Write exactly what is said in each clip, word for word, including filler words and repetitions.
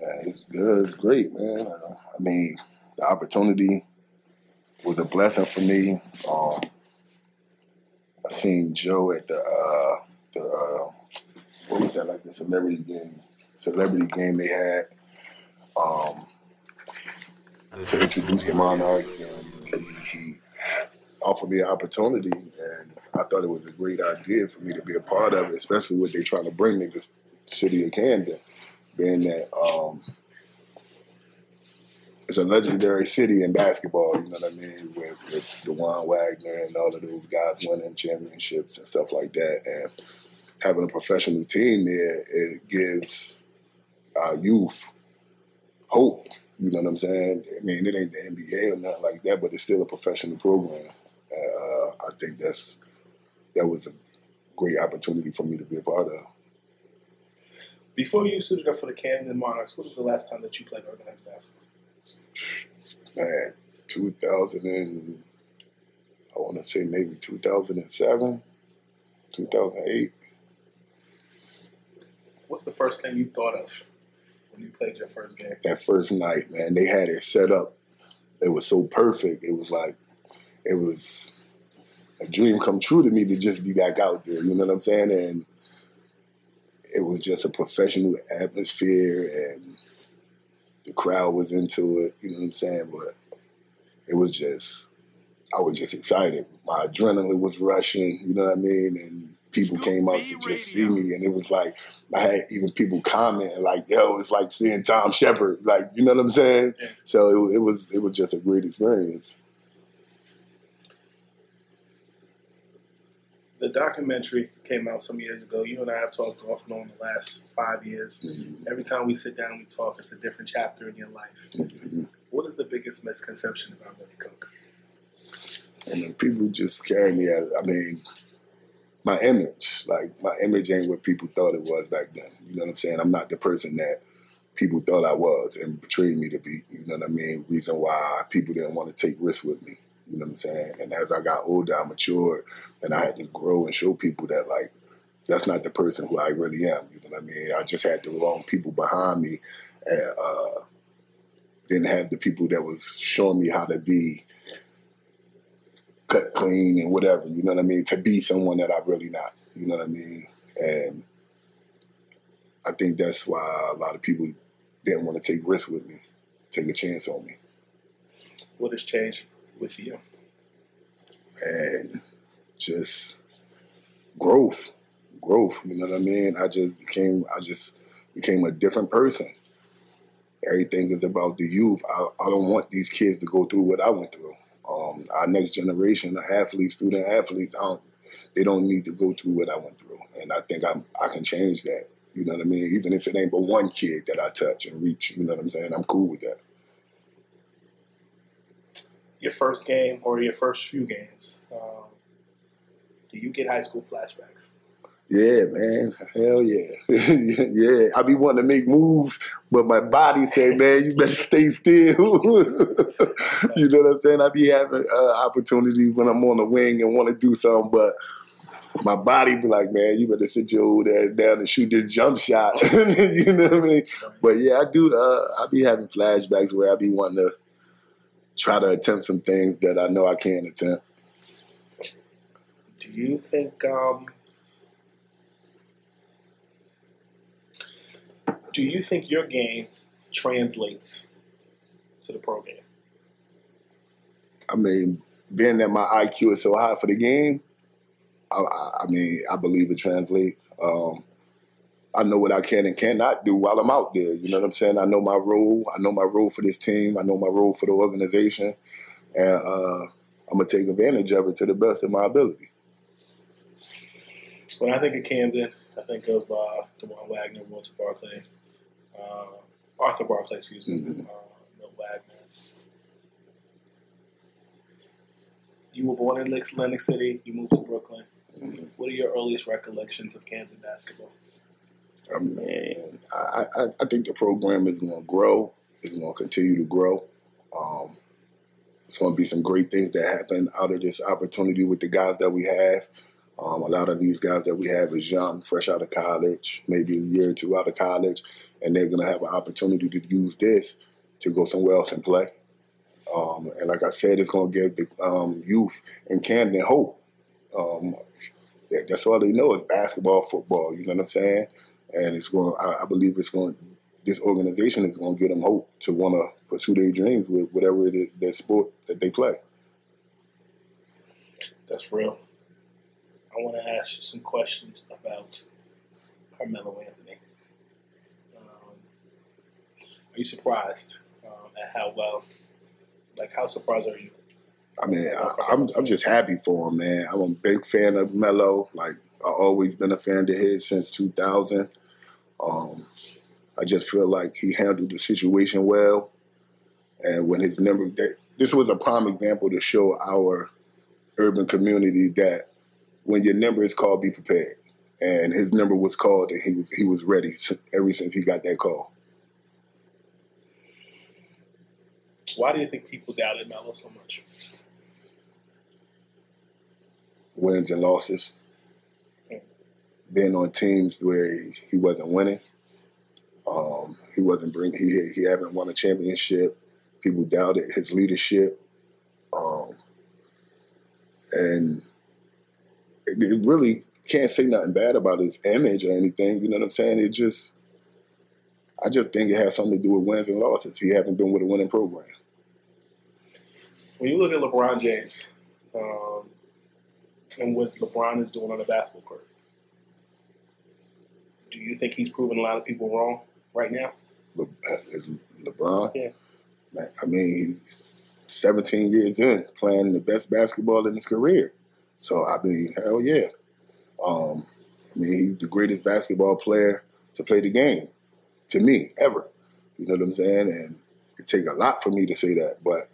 Man, it's good. It's great, man. Uh, I mean, the opportunity was a blessing for me. Um, I seen Joe at the uh, the uh, what was that like the celebrity game? Celebrity game they had um, to introduce the Monarchs, and he, he offered me an opportunity, and I thought it was a great idea for me to be a part of it, especially what they're trying to bring to the city of Camden. Being that um, it's a legendary city in basketball, you know what I mean, with, with DaJuan Wagner and all of those guys winning championships and stuff like that. And having a professional team there, it gives our youth hope, you know what I'm saying? I mean, it ain't the N B A or nothing like that, but it's still a professional program. Uh, I think that's that was a great opportunity for me to be a part of. Before you suited up for the Camden Monarchs, what was the last time that you played organized basketball? Man, two thousand and I want to say maybe two thousand seven, two thousand eight. What's the first thing you thought of when you played your first game? That first night, man, they had it set up. It was so perfect. It was like, it was a dream come true to me to just be back out there, you know what I'm saying? And it was just a professional atmosphere, and the crowd was into it, you know what I'm saying? But it was just, I was just excited. My adrenaline was rushing, you know what I mean? And people came out to just see me, and it was like, I had even people comment, like, yo, it's like seeing Tom Shepard, like, you know what I'm saying? So it, it was it was just a great experience. The documentary came out some years ago. You and I have talked off and on the last five years. Mm-hmm. Every time we sit down, we talk, it's a different chapter in your life. Mm-hmm. What is the biggest misconception about Willie Cook? And then people just carry me as, I mean, my image. Like, my image ain't what people thought it was back then. You know what I'm saying? I'm not the person that people thought I was and portrayed me to be. You know what I mean? Reason why people didn't want to take risks with me. You know what I'm saying? And as I got older, I matured, and I had to grow and show people that, like, that's not the person who I really am. You know what I mean? I just had the wrong people behind me, and uh, didn't have the people that was showing me how to be cut clean and whatever, you know what I mean, to be someone that I'm really not. You know what I mean? And I think that's why a lot of people didn't want to take risks with me, take a chance on me. What has changed with you? Man, just growth. Growth, you know what I mean? I just became I just became a different person. Everything is about the youth. I, I don't want these kids to go through what I went through. Um, our next generation of athletes, student athletes, I don't, they don't need to go through what I went through. And I think I'm, I can change that. You know what I mean? Even if it ain't but one kid that I touch and reach, you know what I'm saying? I'm cool with that. Your first game or your first few games, um, do you get high school flashbacks? Yeah, man. Hell yeah. Yeah. I be wanting to make moves, but my body said, man, you better stay still. You know what I'm saying? I be having uh, opportunities when I'm on the wing and want to do something, but my body be like, man, you better sit your old ass down and shoot this jump shot. You know what I mean? But yeah, I do. Uh, I be having flashbacks where I be wanting to try to attempt some things that I know I can't attempt. Do you think... Um Do you think your game translates to the pro game? I mean, being that my I Q is so high for the game, I, I, I mean, I believe it translates. Um, I know what I can and cannot do while I'm out there. You know what I'm saying? I know my role. I know my role for this team. I know my role for the organization. And uh, I'm going to take advantage of it to the best of my ability. When I think of Camden, I think of uh, DaJuan Wagner, Walter Barclay. Uh, Arthur Barclay, excuse me, mm-hmm. uh, Milt Wagner. You were born in Atlantic City. You moved to Brooklyn. Mm-hmm. What are your earliest recollections of Camden basketball? I mean, I, I, I think the program is going to grow. It's going to continue to grow. Um, it's going to be some great things that happen out of this opportunity with the guys that we have. Um, a lot of these guys that we have is young, fresh out of college, maybe a year or two out of college, and they're going to have an opportunity to use this to go somewhere else and play. Um, and like I said, it's going to give the um, youth in Camden hope. Um, that's all they know is basketball, football, you know what I'm saying? And it's going. I, I believe it's going. This organization is going to give them hope to want to pursue their dreams with whatever it is, their sport that they play. That's real. I want to ask you some questions about Carmelo Anthony. Um, are you surprised um, at how well? Like, how surprised are you? I mean, I, I'm I'm just happy for him, man. I'm a big fan of Melo. Like, I've always been a fan of his since two thousand. Um, I just feel like he handled the situation well, and when his number, they, this was a prime example to show our urban community that. When your number is called, be prepared. And his number was called, and he was he was ready ever since he got that call. Why do you think people doubted Melo so much? Wins and losses. Mm. Being on teams where he wasn't winning, um, he wasn't bring he he haven't won a championship. People doubted his leadership, um, and. It really can't say nothing bad about his image or anything. You know what I'm saying? It just, I just think it has something to do with wins and losses. He hasn't been with a winning program. When you look at LeBron James um, and what LeBron is doing on the basketball court, do you think he's proving a lot of people wrong right now? Le- is LeBron? Yeah. I mean, he's seventeen years in, playing the best basketball in his career. So, I mean, hell yeah. Um, I mean, he's the greatest basketball player to play the game, to me, ever. You know what I'm saying? And it takes a lot for me to say that, but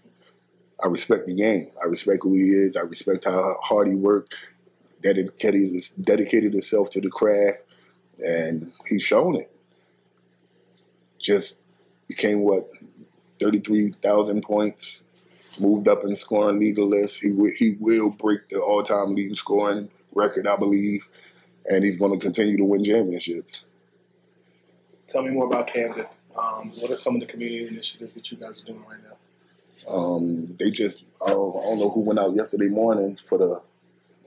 I respect the game. I respect who he is. I respect how hard he worked, dedicated, dedicated himself to the craft, and he's shown it. Just became, what, thirty-three thousand points, moved up in the scoring league list. He will, he will break the all-time leading scoring record, I believe, and he's going to continue to win championships. Tell me more about Camden. Um, what are some of the community initiatives that you guys are doing right now? Um, they just, uh, I don't know who went out yesterday morning for the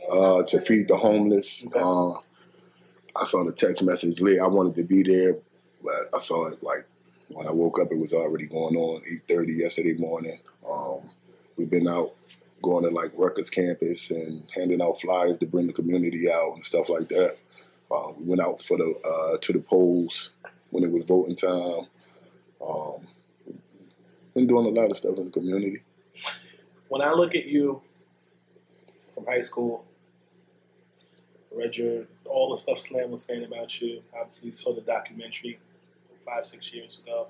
uh, to feed the homeless. Okay. Uh, I saw the text message late. I wanted to be there, but I saw it like when I woke up, it was already going on, eight thirty yesterday morning. Um, We've been out going to, like, Rutgers campus and handing out flyers to bring the community out and stuff like that. Um, we went out for the uh, to the polls when it was voting time. Um, been doing a lot of stuff in the community. When I look at you from high school, read your all the stuff Slam was saying about you. Obviously, saw the documentary five, six years ago.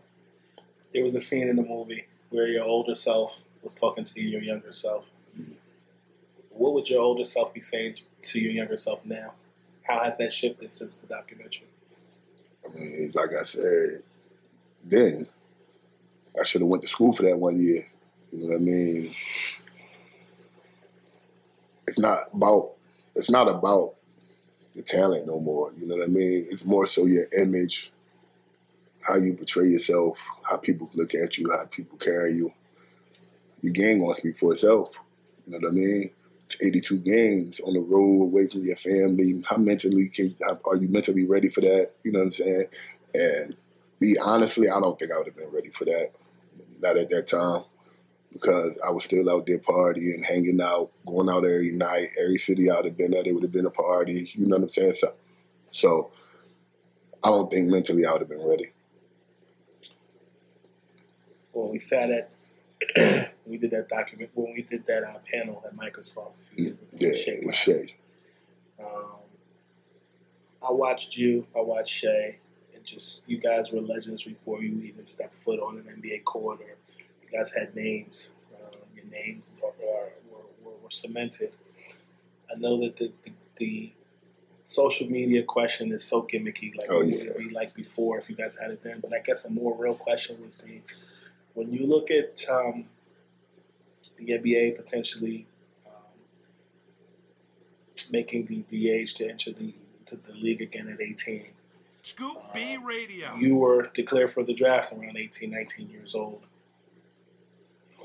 There was a scene in the movie where your older self was talking to your younger self. Mm-hmm. what would your older self be saying to your younger self now? How has that shifted since the documentary? I mean, like I said, then I should have went to school for that one year. You know what I mean? It's not about it's not about the talent no more. You know what I mean? It's more so your image, how you portray yourself, how people look at you, how people carry you. Your game gonna speak for itself. You know what I mean? It's eighty-two games on the road, away from your family. How mentally can, how, are you mentally ready for that? You know what I'm saying? And me, honestly, I don't think I would have been ready for that. Not at that time, because I was still out there partying, hanging out, going out every night. Every city I'd have been at, it would have been a party. You know what I'm saying? So, so I don't think mentally I would have been ready. Well, we sat at. We did that document when we did that uh, panel at Microsoft. Yeah, it was Shay. Um, I watched you. I watched Shay, and just you guys were legends before you even stepped foot on an N B A court. Or you guys had names. Um, your names are, are, were, were, were cemented. I know that the, the, the social media question is so gimmicky. Like oh, what yeah. would it be like before if you guys had it then? But I guess a more real question would be. When you look at um, the N B A potentially um, making the, the age to enter the to the league again at eighteen, Scoop uh, B Radio, you were declared for the draft around eighteen, nineteen years old.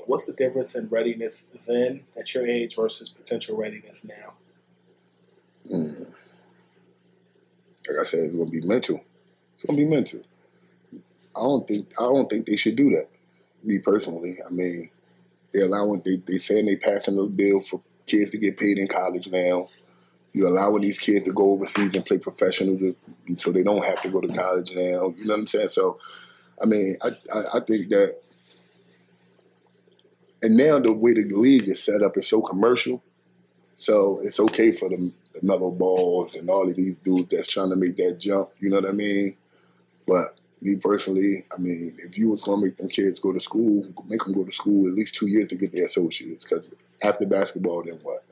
What's the difference in readiness then at your age versus potential readiness now? Mm. Like I said, it's gonna be mental. It's gonna be mental. I don't think I don't think they should do that. Me personally, I mean, they're allowing, they, they saying they passing a bill for kids to get paid in college now. You're allowing these kids to go overseas and play professionals so they don't have to go to college now. You know what I'm saying? So, I mean, I, I, I think that, and now the way the league is set up is so commercial, so it's okay for the LaMelo Balls and all of these dudes that's trying to make that jump. You know what I mean? But me personally, I mean, if you was going to make them kids go to school, make them go to school at least two years to get their associates, because after basketball, then what?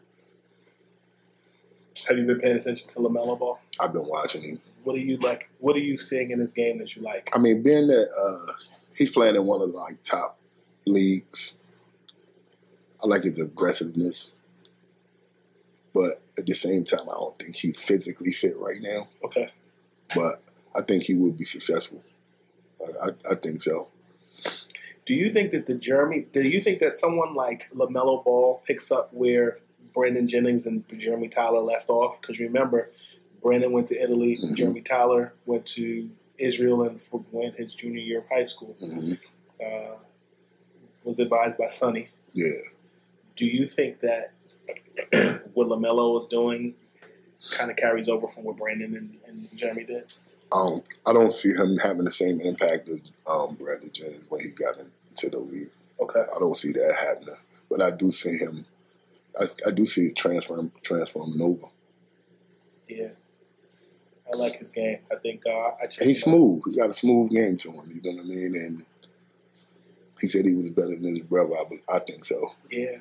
Have you been paying attention to LaMelo Ball? I've been watching him. What are you like? What are you seeing in his game that you like? I mean, being that uh, he's playing in one of the like, top leagues, I like his aggressiveness. But at the same time, I don't think he's physically fit right now. Okay. But I think he would be successful. I, I think so. Do you think that the Jeremy? Do you think that someone like LaMelo Ball picks up where Brandon Jennings and Jeremy Tyler left off? Because remember, Brandon went to Italy. Mm-hmm. Jeremy Tyler went to Israel and went his junior year of high school. Mm-hmm. Uh, was advised by Sonny. Yeah. Do you think that what LaMelo was doing kind of carries over from what Brandon and, and Jeremy did? Um, I don't see him having the same impact as um, Brandon Jennings when he got into the league. Okay, I don't see that happening, but I do see him. I, I do see it transform, transforming over. Yeah, I like his game. I think uh, I. He's smooth. He got a smooth game to him. You know what I mean? And he said he was better than his brother. I, I think so. Yeah,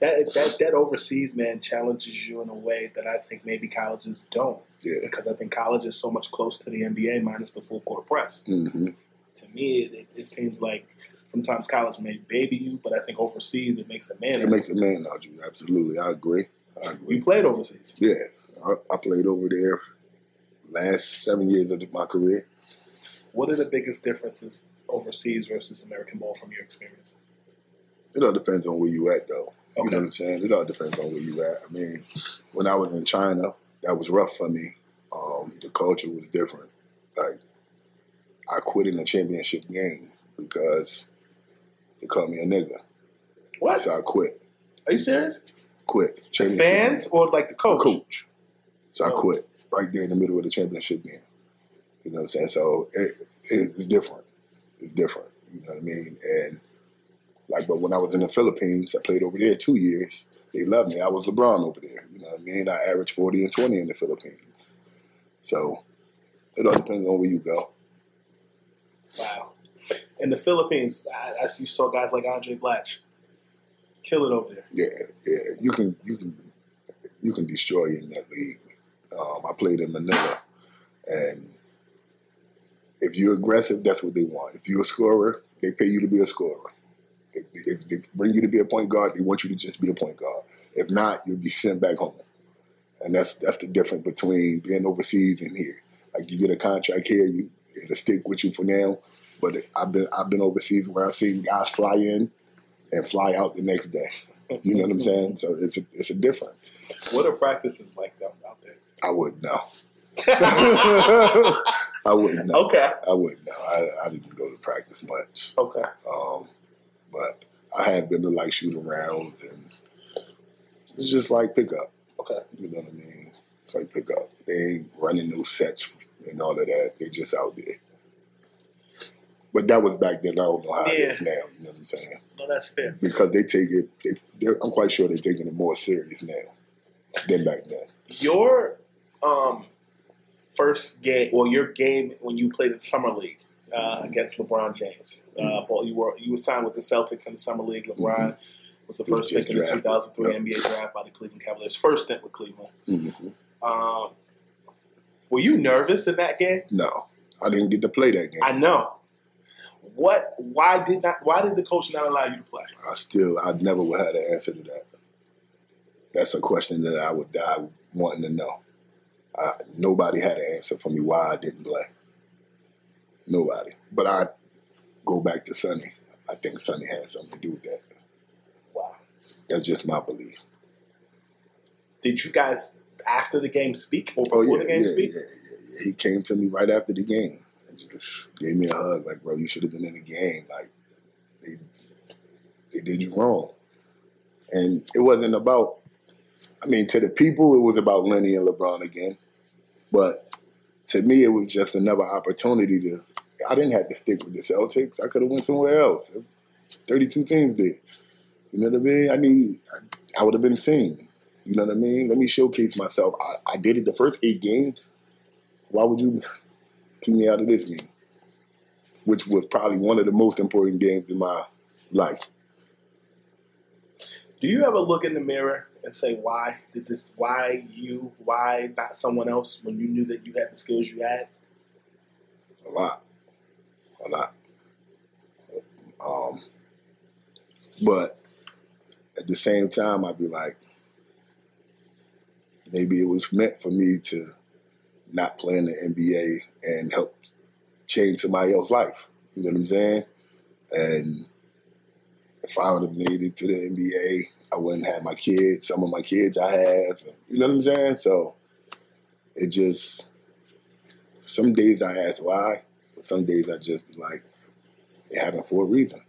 that that that overseas man challenges you in a way that I think maybe colleges don't. Yeah. Because I think college is so much close to the N B A minus the full court press. Mm-hmm. To me, it, it seems like sometimes college may baby you, but I think overseas it makes a man. It makes a man out of you. Absolutely, I agree. I agree. You played overseas. Yeah, I, I played over there last seven years of my career. What are the biggest differences overseas versus American ball from your experience? It all depends on where you at, though. Okay. You know what I'm saying? It all depends on where you at. I mean, when I was in China, that was rough for me. Um, the culture was different. Like, I quit in a championship game because they called me a nigga. What? So I quit. Are you serious? Quit. Championship fans game. Or like the coach? The coach. So oh. I quit right there in the middle of the championship game. You know what I'm saying? So it, it's different. It's different. You know what I mean? And like, but when I was in the Philippines, I played over there two years. They loved me. I was LeBron over there. You know what I mean? I averaged forty and twenty in the Philippines. So it all depends on where you go. Wow. In the Philippines, I, I, you saw guys like Andre Blatch kill it over there. Yeah, yeah. You can you can you can destroy in that league. Um, I played in Manila, and if you're aggressive, that's what they want. If you're a scorer, they pay you to be a scorer. If, if they bring you to be a point guard, they want you to just be a point guard. If not, you'll be sent back home. And that's that's the difference between being overseas and here. Like, you get a contract here, you it'll stick with you for now. But I've been I've been overseas where I've seen guys fly in and fly out the next day. You know what I'm saying? So it's a, it's a difference. What are practices like that out there? I wouldn't know. I wouldn't know. Okay. I wouldn't know. I, I didn't go to practice much. Okay. Um, but I have been to, like, shooting rounds, and it's just like pickup. Okay. You know what I mean? It's like pickup. They ain't running no sets and all of that. They just out there. But that was back then. I don't know how yeah. it is now. You know what I'm saying? No, that's fair. Because they take it, they, I'm quite sure they're taking it more serious now than back then. Your um, first game, well, your game when you played in Summer League uh, mm-hmm. against LeBron James. Mm-hmm. Uh, you were you were signed with the Celtics in the Summer League. LeBron mm-hmm. was the first pick in the two thousand three yep. N B A draft by the Cleveland Cavaliers. First stint with Cleveland. Mm-hmm. Um, were you nervous in that game? No. I didn't get to play that game. I know. What? Why did not? Why did the coach not allow you to play? I still, I never would have an answer to that. That's a question that I would die wanting to know. I, nobody had an answer for me why I didn't play. Nobody. But I go back to Sonny. I think Sonny had something to do with that. Wow. That's just my belief. Did you guys after the game speak or before oh, yeah, the game yeah, speak? Yeah, yeah, yeah. He came to me right after the game. Just gave me a hug, like, bro, you should have been in the game. Like, they they did you wrong. And it wasn't about, I mean, to the people, it was about Lenny and LeBron again. But to me, it was just another opportunity to, I didn't have to stick with the Celtics. I could have went somewhere else. thirty-two teams did. You know what I mean? I mean, I, I would have been seen. You know what I mean? Let me showcase myself. I, I did it the first eight games. Why would you... keep me out of this game, which was probably one of the most important games in my life. Do you ever look in the mirror and say, why did this, why you, why not someone else when you knew that you had the skills you had? A lot. A lot. Um, but at the same time, I'd be like, maybe it was meant for me to not play in the N B A and help change somebody else's life. You know what I'm saying? And if I would have made it to the N B A, I wouldn't have my kids. Some of my kids I have. You know what I'm saying? So it just, some days I ask why, but some days I just be like, it happened for a reason.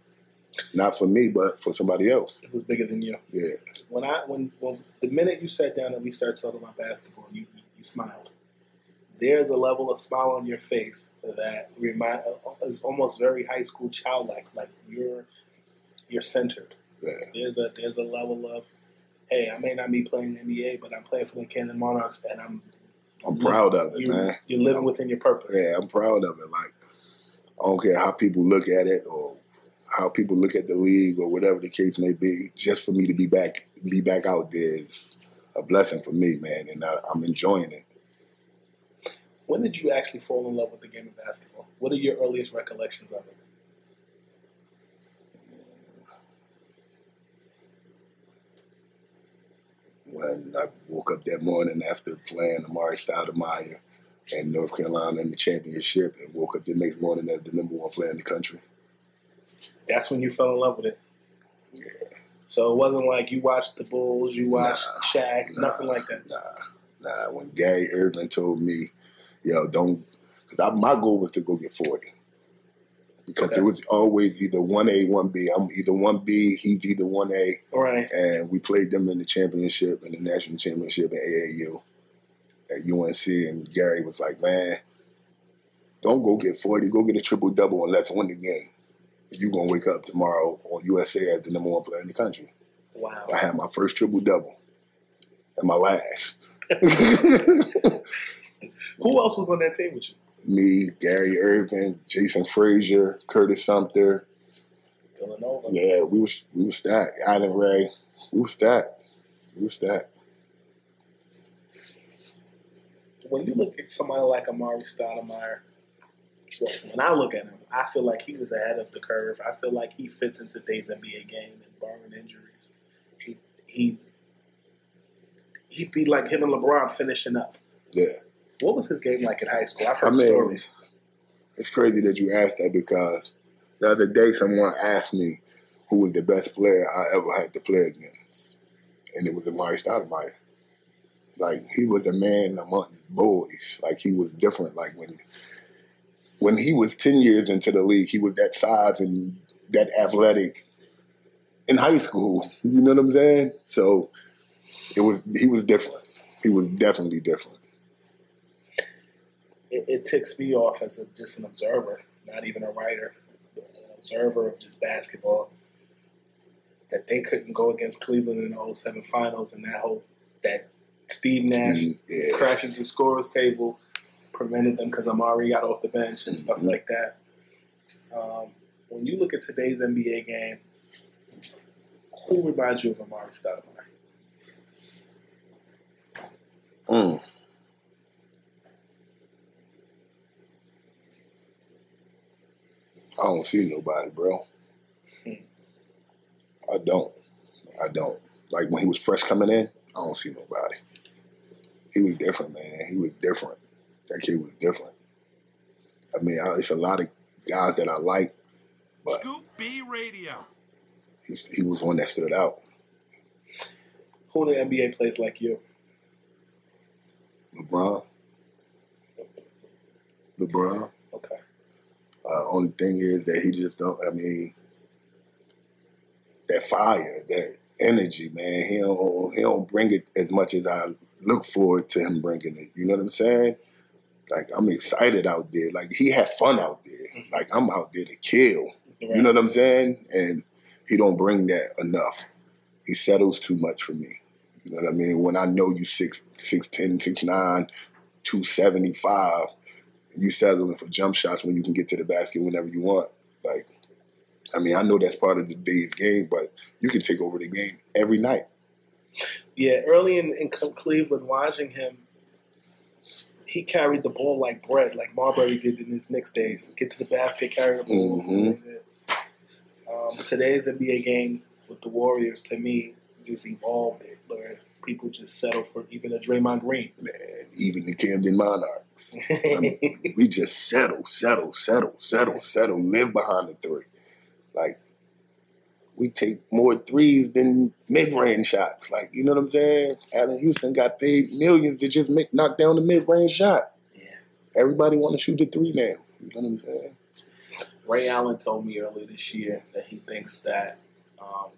Not for me, but for somebody else. It was bigger than you. Yeah. When I, when, when the minute you sat down and we started talking about basketball, you, you, you smiled. There's a level of smile on your face that remind is almost very high school childlike. Like you're you're centered. Yeah. There's a there's a level of, hey, I may not be playing N B A, but I'm playing for the Camden Monarchs, and I'm I'm living, proud of it, you're, man. You're living I'm, within your purpose. Yeah, I'm proud of it. Like, I don't care how people look at it or how people look at the league or whatever the case may be. Just for me to be back be back out there is a blessing for me, man, and I, I'm enjoying it. When did you actually fall in love with the game of basketball? What are your earliest recollections of it? When I woke up that morning after playing Amar'e Stoudemire and North Carolina in the championship and woke up the next morning as the number one player in the country. That's when you fell in love with it? Yeah. So it wasn't like you watched the Bulls, you watched nah, Shaq, nah, nothing like that? Nah, nah. When Gary Irvin told me, yo, don't, because my goal was to go get forty. Because okay. It was always either one A, one B. I'm either one B, he's either one A. All right. And we played them in the championship, in the national championship at A A U, at U N C. And Gary was like, man, don't go get forty. Go get a triple-double and let's win the game. You're going to wake up tomorrow on U S A as the number one player in the country. Wow. I had my first triple-double and my last. Who else was on that team with you? Me, Gary Irvin, Jason Frazier, Curtis Sumter. Villanova. Yeah, we was we was stacked. Allen Ray, we was stacked. We was stacked. when you look at somebody like Amar'e Stoudemire, when I look at him, I feel like he was ahead of the curve. I feel like he fits in today's N B A game and barring injuries. He, he, he'd be like him and LeBron finishing up. Yeah. What was his game like in high school? I've heard I mean, stories. It's crazy that you asked that because the other day someone asked me who was the best player I ever had to play against. And it was Amar'e Stoudemire. Like, he was a man amongst boys. Like, he was different. Like, when when he was ten years into the league, he was that size and that athletic in high school. You know what I'm saying? So, it was he was different. He was definitely different. It, it ticks me off as a, just an observer, not even a writer, an observer of just basketball, that they couldn't go against Cleveland in the oh seven finals and that whole that Steve Nash yeah. crashing the scorer's table prevented them because Amar'e got off the bench and mm-hmm. stuff like that. Um, when you look at today's N B A game, who reminds you of Amar'e Stoudemire? Mm. I don't see nobody, bro. Hmm. I don't. I don't. Like, when he was fresh coming in, I don't see nobody. He was different, man. He was different. That kid was different. I mean, I, it's a lot of guys that I like, but Scoop B Radio. He, he was one that stood out. Who in the N B A plays like you? LeBron. LeBron. Okay. Uh, only thing is that he just don't, I mean, that fire, that energy, man, he don't, he don't bring it as much as I look forward to him bringing it. You know what I'm saying? Like, I'm excited out there. Like, he had fun out there. Like, I'm out there to kill. You know what I'm saying? And he don't bring that enough. He settles too much for me. You know what I mean? When I know you six, six ten, six nine, two seventy-five, you settling for jump shots when you can get to the basket whenever you want. Like, I mean, I know that's part of the day's game, but you can take over the game every night. Yeah, early in, in Cleveland, watching him, he carried the ball like bread, like Marbury did in his Knicks days. Get to the basket, carry the ball. Mm-hmm. Um, today's N B A game with the Warriors, to me, just evolved it, where people just settle for even a Draymond Green. Man, even the Camden Monarchs. I mean, we just settle, settle, settle, settle, settle, live behind the three. Like, we take more threes than mid-range shots. Like, you know what I'm saying? Allen Houston got paid millions to just make, knock down the mid-range shot. Yeah. Everybody want to shoot the three now. You know what I'm saying? Ray Allen told me earlier this year that he thinks that um,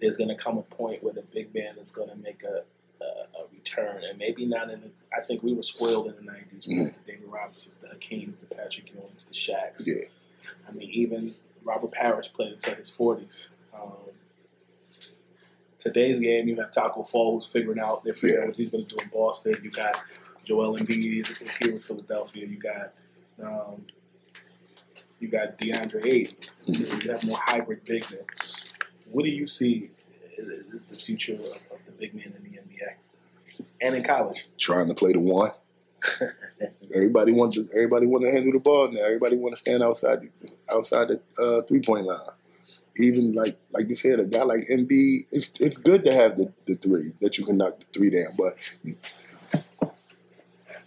there's going to come a point where the big man is going to make a, a, a return. And maybe not in the – I think we were spoiled in the nineties. Mm-hmm. Right? The David Robinsons, the Hakeems, the Patrick Ewings, the Shaqs. Yeah. I mean, even Robert Parish played until his forties. Um, today's game, you have Taco Fall who's figuring out they're figuring yeah. out what he's going to do in Boston. You got Joel Embiid here in Philadelphia. You got um, you got DeAndre Ayton. Mm-hmm. You have more hybrid big men. What do you see is the future of the big man in the N B A and in college? Trying to play the one. everybody wants. To, everybody want to handle the ball now. Everybody want to stand outside the outside the uh, three point line. Even like like you said, a guy like Embiid, it's it's good to have the, the three, that you can knock the three down. But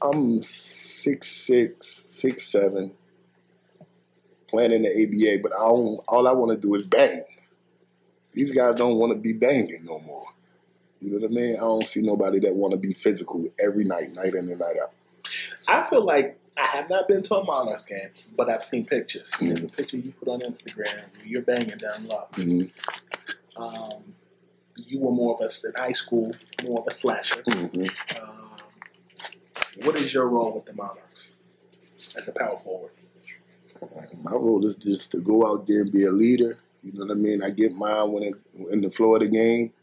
I'm six six, six seven, playing in the A B A, but I don't, all I want to do is bang. These guys don't want to be banging no more. You know what I mean? I don't see nobody that want to be physical every night, night in and night out. I feel like I have not been to a Monarchs game, but I've seen pictures. Mm-hmm. There's a picture you put on Instagram. You're banging down low. Mm-hmm. Um, you were more of a, in high school, more of a slasher. Mm-hmm. Um, what is your role with the Monarchs as a power forward? My role is just to go out there and be a leader. You know what I mean? I get mine when it, in the flow of the game,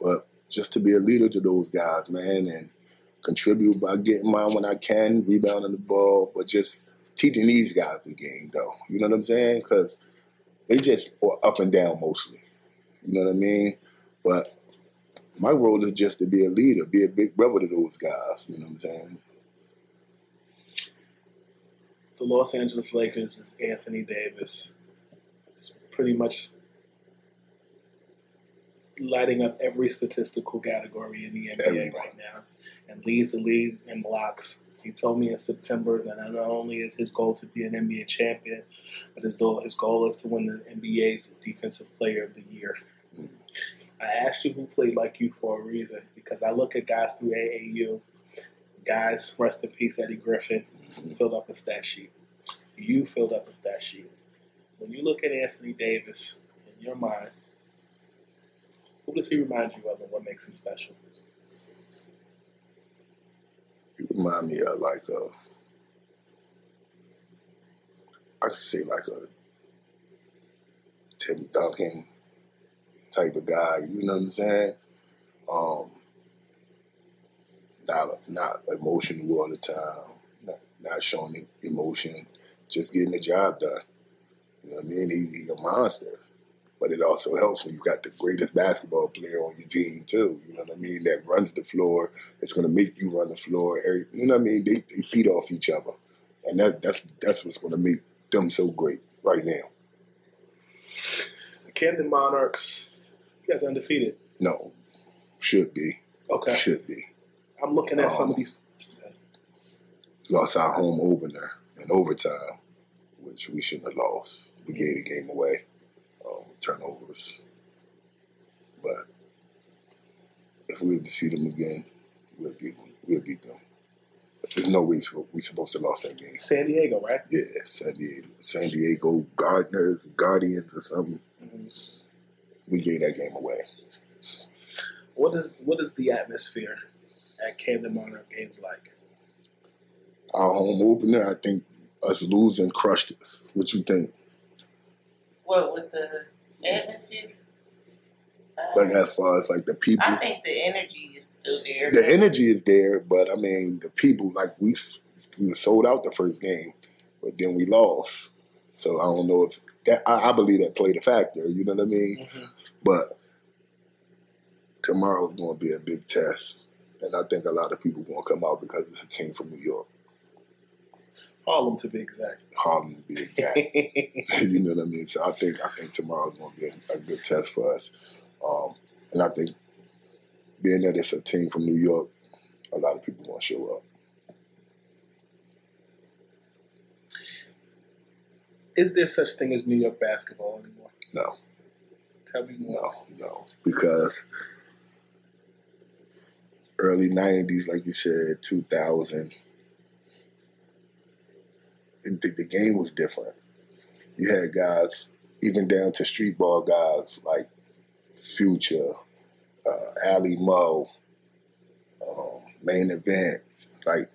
but just to be a leader to those guys, man, and contribute by getting mine when I can, rebounding the ball, but just teaching these guys the game, though. You know what I'm saying? Because they just are up and down mostly. You know what I mean? But my role is just to be a leader, be a big brother to those guys. You know what I'm saying? the Los Angeles Lakers is Anthony Davis. It's pretty much lighting up every statistical category in the N B A Everyone. right now, and leads the league in blocks. He told me in September that not only is his goal to be an N B A champion, but his goal, his goal is to win the N B A's Defensive Player of the Year. Mm. I asked you who played like you for a reason, because I look at guys through A A U, guys, rest in peace, Eddie Griffin, mm-hmm. filled up a stat sheet. You filled up a stat sheet. When you look at Anthony Davis in your mind, who does he remind you of and what makes him special? You remind me of like a, I could say like a Tim Duncan type of guy, you know what I'm saying? Um, not not emotional all the time, not, not showing emotion, just getting the job done. You know what I mean? He, he's a monster. But it also helps when you've got the greatest basketball player on your team, too. You know what I mean? That runs the floor. It's going to make you run the floor. You know what I mean? They, they feed off each other. And that, that's that's what's going to make them so great right now. The Camden Monarchs, you guys are undefeated. No. Should be. Okay. Should be. I'm looking at um, some of these. Lost our home opener in overtime, which we shouldn't have lost. We mm-hmm. gave the game away. Turnovers, but if we were to see them again, we'll beat them. We'll beat them. But there's no way we're supposed to lose that game. San Diego, right? Yeah, San Diego, San Diego Gardeners, Guardians, or something. Mm-hmm. We gave that game away. What is what is the atmosphere at Camden Monarch games like? Our home opener, I think us losing crushed us. What you think? What with the atmosphere? Like as far as like the people, I think the energy is still there. The energy is there, but I mean the people. Like we, we sold out the first game, but then we lost. So I don't know if that. I, I believe that played a factor. You know what I mean? Mm-hmm. But tomorrow's going to be a big test, and I think a lot of people going to come out because it's a team from New York. Harlem to be exact. Harlem to be exact. You know what I mean? So I think I think tomorrow's going to be a good test for us. Um, and I think being that it's a team from New York, a lot of people are going to show up. Is there such thing as New York basketball anymore? No. Tell me more. No, no. Because early nineties, like you said, two thousand The, the game was different. You had guys, even down to street ball guys like Future, uh, Ali Mo, um, Main Event. Like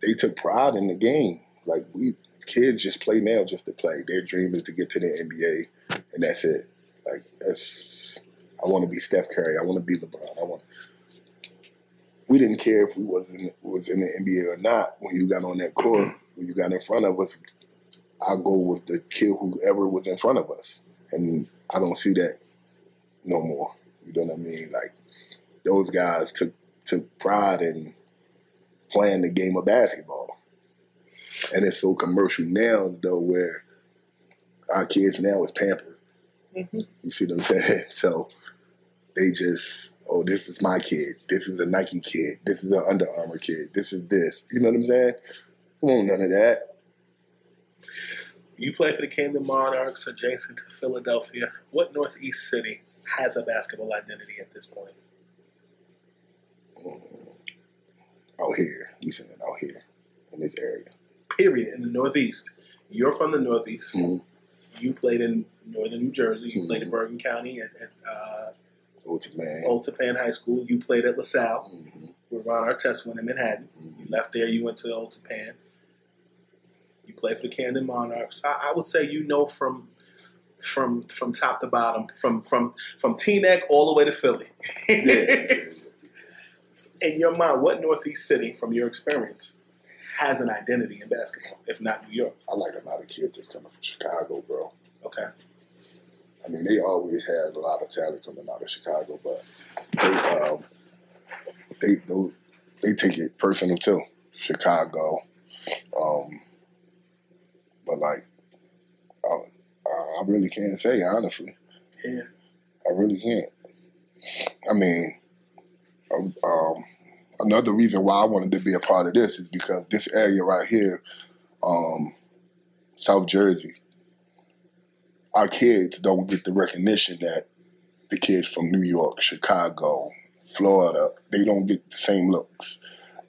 they took pride in the game. Like we kids just play now just to play. Their dream is to get to the N B A, and that's it. Like that's I want to be Steph Curry. I want to be LeBron. I want. We didn't care if we wasn't was in the N B A or not when you got on that court. When you got in front of us, our goal was to kill whoever was in front of us. And I don't see that no more. You know what I mean? Like, those guys took, took pride in playing the game of basketball. And it's so commercial now, though, where our kids now is pampered. Mm-hmm. You see what I'm saying? So they just... Oh, this is my kid. This is a Nike kid. This is an Under Armour kid. This is this. You know what I'm saying? Come on, none of that. You play for the Camden Monarchs, adjacent to Philadelphia. What Northeast city has a basketball identity at this point? Mm, out here. You saying out here in this area? Period. In the Northeast. You're from the Northeast. Mm-hmm. You played in northern New Jersey. You mm-hmm. played in Bergen County at. at uh, Old Tappan. Old Tappan High School. You played at LaSalle, mm-hmm. where Ron Artest went in Manhattan. Mm-hmm. You left there. You went to Old Tappan. You played for the Camden Monarchs. I, I would say you know from from from top to bottom, from from from Teaneck all the way to Philly. Yeah. In your mind, what Northeast city, from your experience, has an identity in basketball, if not New York? I like a lot of kids that's coming from Chicago, bro. Okay. I mean, they always had a lot of talent coming out of Chicago, but they um, they they take it personal too. Chicago, um, But, like, I, I really can't say, honestly. Yeah. I really can't. I mean, um, another reason why I wanted to be a part of this is because this area right here, um, South Jersey, our kids don't get the recognition that the kids from New York, Chicago, Florida, they don't get the same looks.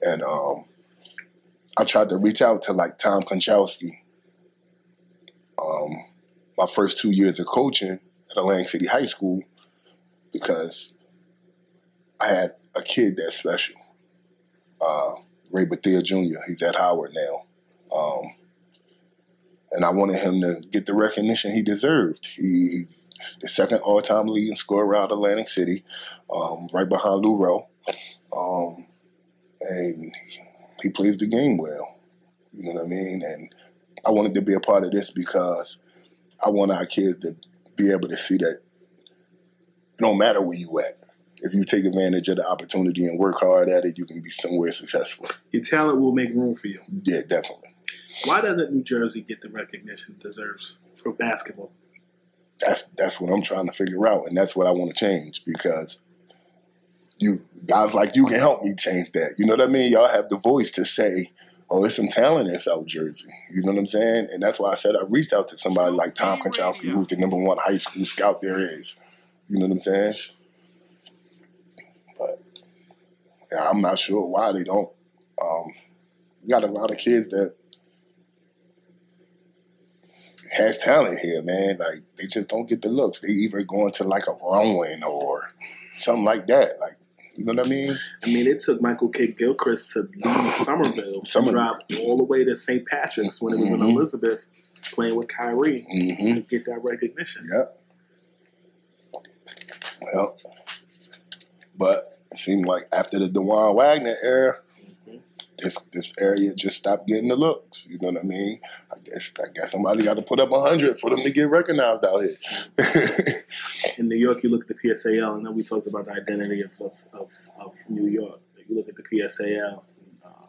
And um, I tried to reach out to, like, Tom Konchalski um, my first two years of coaching at Atlantic City High School, because I had a kid that's special. Uh, Ray Bethea Junior, he's at Howard now. Um, and I wanted him to get the recognition he deserved. He's the second all-time leading scorer out of Atlantic City, um, right behind Lou Rowe. Um, and he, he plays the game well. You know what I mean? And I wanted to be a part of this because I want our kids to be able to see that no matter where you at, if you take advantage of the opportunity and work hard at it, you can be somewhere successful. Your talent will make room for you. Yeah, definitely. Why doesn't New Jersey get the recognition it deserves for basketball? That's that's what I'm trying to figure out, and that's what I want to change, because you guys like you can help me change that. You know what I mean? Y'all have the voice to say, oh, there's some talent in South Jersey. You know what I'm saying? And that's why I said I reached out to somebody like Tom Konchalski, who's the number one high school scout there is. You know what I'm saying? But yeah, I'm not sure why they don't. Um, we got a lot of kids that has talent here, man. Like, they just don't get the looks. They either going to, like, a Rowan or something like that. Like, you know what I mean? I mean, it took Michael K. Gilchrist to leave Somerville to drive all the way to Saint Patrick's when it was mm-hmm. in Elizabeth playing with Kyrie mm-hmm. to get that recognition. Yep. Well, but it seemed like after the DaJuan Wagner era, mm-hmm. this this area just stopped getting the looks. You know what I mean? I guess I guess somebody got to put up one hundred for them to get recognized out here. In New York, you look at the P S A L, and then we talked about the identity of of, of, of New York. You look at the P S A L. Uh,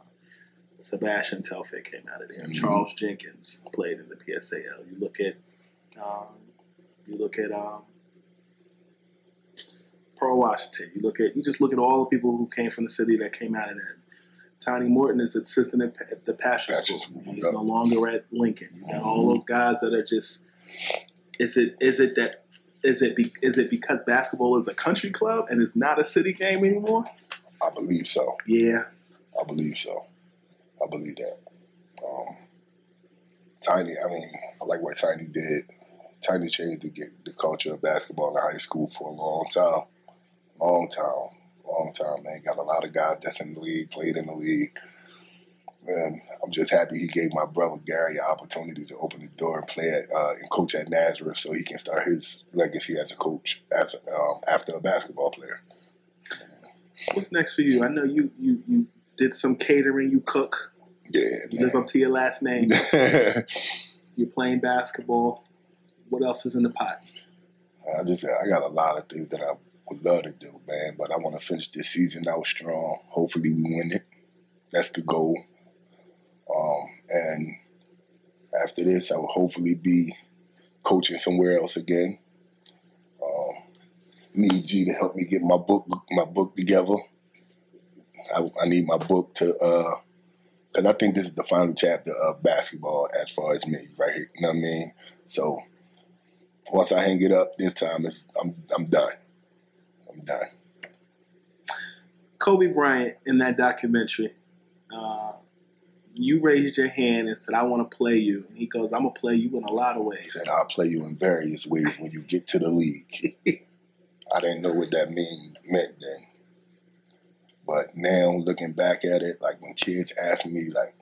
Sebastian Telfair came out of there. Mm-hmm. Charles Jenkins played in the P S A L. You look at um, you look at. Um, Pearl Washington. You look at you just look at all the people who came from the city that came out of that. Tiny Morton is assistant at, at the Patrick School. School. He's yep. no longer at Lincoln. You got mm-hmm. all those guys that are just. Is it is it that is it be, is it because basketball is a country club and it's not a city game anymore? I believe so. Yeah, I believe so. I believe that. Um, Tiny, I mean, I like what Tiny did. Tiny changed the, the culture of basketball in high school for a long time. Long time, long time, man. Got a lot of guys that's in the league, played in the league. And I'm just happy he gave my brother Gary an opportunity to open the door and play at, uh, and coach at Nazareth so he can start his legacy as a coach as a, um, after a basketball player. What's next for you? I know you you, you did some catering. You cook. Yeah, you man. Live up to your last name. You're playing basketball. What else is in the pot? I just I got a lot of things that I would love to do, man, but I want to finish this season out strong. Hopefully we win it. That's the goal. Um, and after this, I will hopefully be coaching somewhere else again. Um, need G to help me get my book my book together. I, I need my book to, uh, because I think this is the final chapter of basketball as far as me, right here. You know what I mean? So once I hang it up this time, it's, I'm I'm done. I'm done. Kobe Bryant, in that documentary, uh, you raised your hand and said, I want to play you. And he goes, I'm going to play you in a lot of ways. He said, I'll play you in various ways when you get to the league. I didn't know what that mean, meant then. But now, looking back at it, like when kids ask me, like,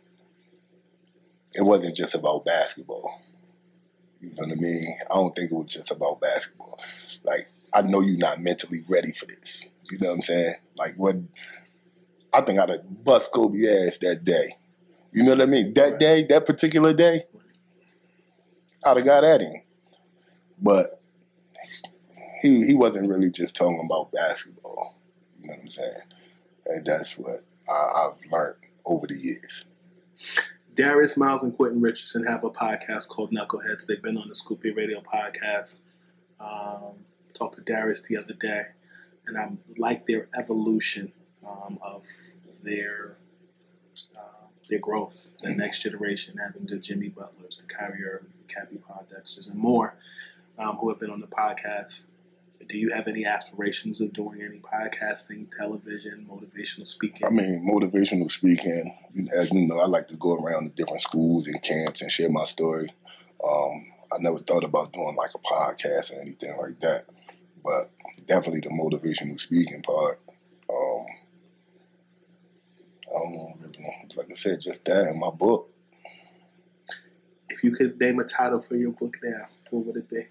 it wasn't just about basketball. You know what I mean? I don't think it was just about basketball. Like, I know you're not mentally ready for this. You know what I'm saying? Like, what? I think I'd have bust Kobe's ass that day. You know what I mean? That right. day, that particular day, I'd have got at him. But he he wasn't really just talking about basketball. You know what I'm saying? And that's what I, I've learned over the years. Darius Miles and Quentin Richardson have a podcast called Knuckleheads. They've been on the Scoopy Radio podcast. Um, talked to Darius the other day, and I like their evolution um, of their uh, their growth, the next generation, having the Jimmy Butlers, the Kyrie Irvins, the Cappy Pondexters, and more um, who have been on the podcast. Do you have any aspirations of doing any podcasting, television, motivational speaking? I mean, motivational speaking, as you know, I like to go around to different schools and camps and share my story. Um, I never thought about doing like a podcast or anything like that, but definitely the motivational speaking part. Um, I don't really, like I said, just that in my book. If you could name a title for your book now, what would it be?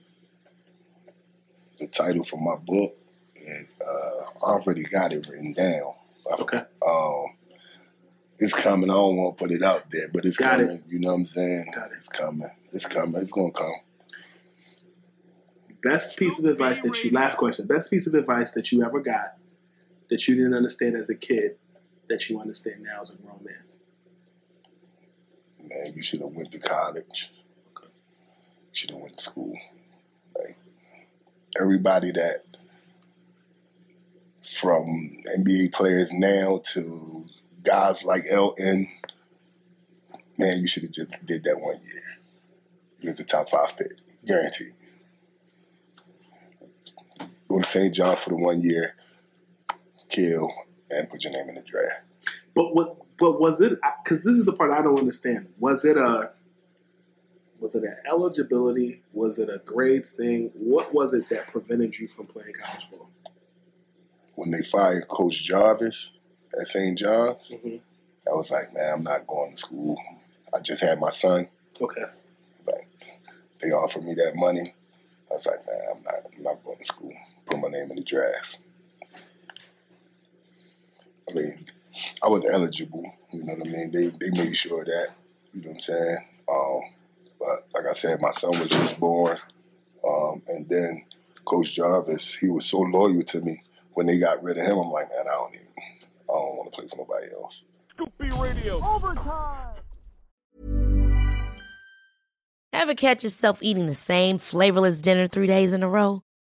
The title for my book is, uh, I already got it written down. Okay. Um, it's coming. I don't want to put it out there, but it's got coming. It. You know what I'm saying? Got it. It's coming. It's coming. It's going to come. Best piece of advice that you, last question, best piece of advice that you ever got that you didn't understand as a kid that you understand now as a grown man? Man, you should have went to college. Okay. You should have went to school. Like, everybody that, from N B A players now to guys like Elton, man, you should have just did that one year. You're the top five pick, guaranteed. Go to Saint John's for the one year, kill, and put your name in the draft. But what? But was it? Because this is the part I don't understand. Was it a? Was it an eligibility? Was it a grades thing? What was it that prevented you from playing college ball? When they fired Coach Jarvis at Saint John's, mm-hmm. I was like, man, I'm not going to school. I just had my son. Okay. I was like, they offered me that money. I was like, man, I'm not, I'm not going to school. Put my name in the draft. I mean, I was eligible. You know what I mean? They they made sure that. You know what I'm saying? Um, But like I said, my son was just born. Um, and then Coach Jarvis, he was so loyal to me. When they got rid of him, I'm like, man, I don't even, I don't want to play for nobody else. Scoopy Radio. Overtime. Ever catch yourself eating the same flavorless dinner three days in a row?